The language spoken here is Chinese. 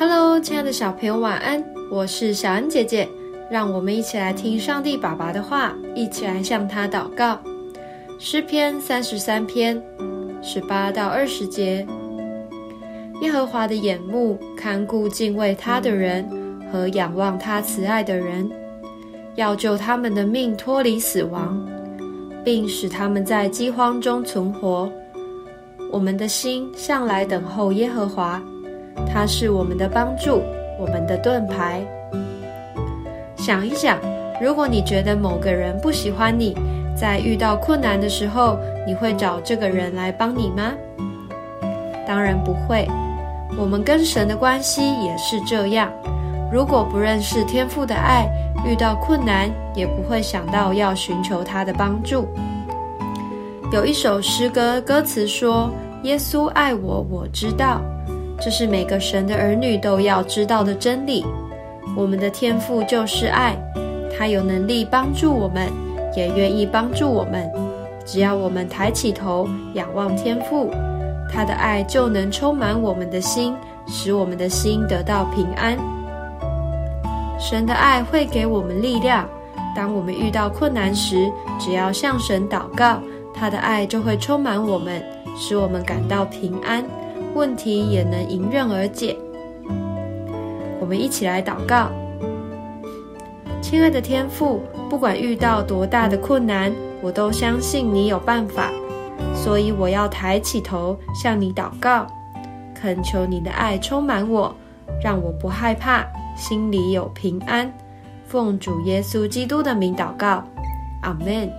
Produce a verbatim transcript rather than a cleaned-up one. Hello， 亲爱的小朋友，晚安！我是小恩姐姐，让我们一起来听上帝爸爸的话，一起来向他祷告。诗篇三十三篇十八到二十节：耶和华的眼目看顾敬畏他的人和仰望他慈爱的人，要救他们的命脱离死亡，并使他们在饥荒中存活。我们的心向来等候耶和华，他是我们的帮助，我们的盾牌。想一想，如果你觉得某个人不喜欢你，在遇到困难的时候，你会找这个人来帮你吗？当然不会。我们跟神的关系也是这样，如果不认识天父的爱，遇到困难也不会想到要寻求他的帮助。有一首诗歌，歌词说：耶稣爱我，我知道。这是每个神的儿女都要知道的真理。我们的天父就是爱，他有能力帮助我们，也愿意帮助我们。只要我们抬起头仰望天父，他的爱就能充满我们的心，使我们的心得到平安。神的爱会给我们力量，当我们遇到困难时，只要向神祷告，他的爱就会充满我们，使我们感到平安，问题也能迎刃而解。我们一起来祷告。亲爱的天父，不管遇到多大的困难，我都相信你有办法，所以我要抬起头向你祷告，恳求你的爱充满我，让我不害怕，心里有平安。奉主耶稣基督的名祷告，阿们。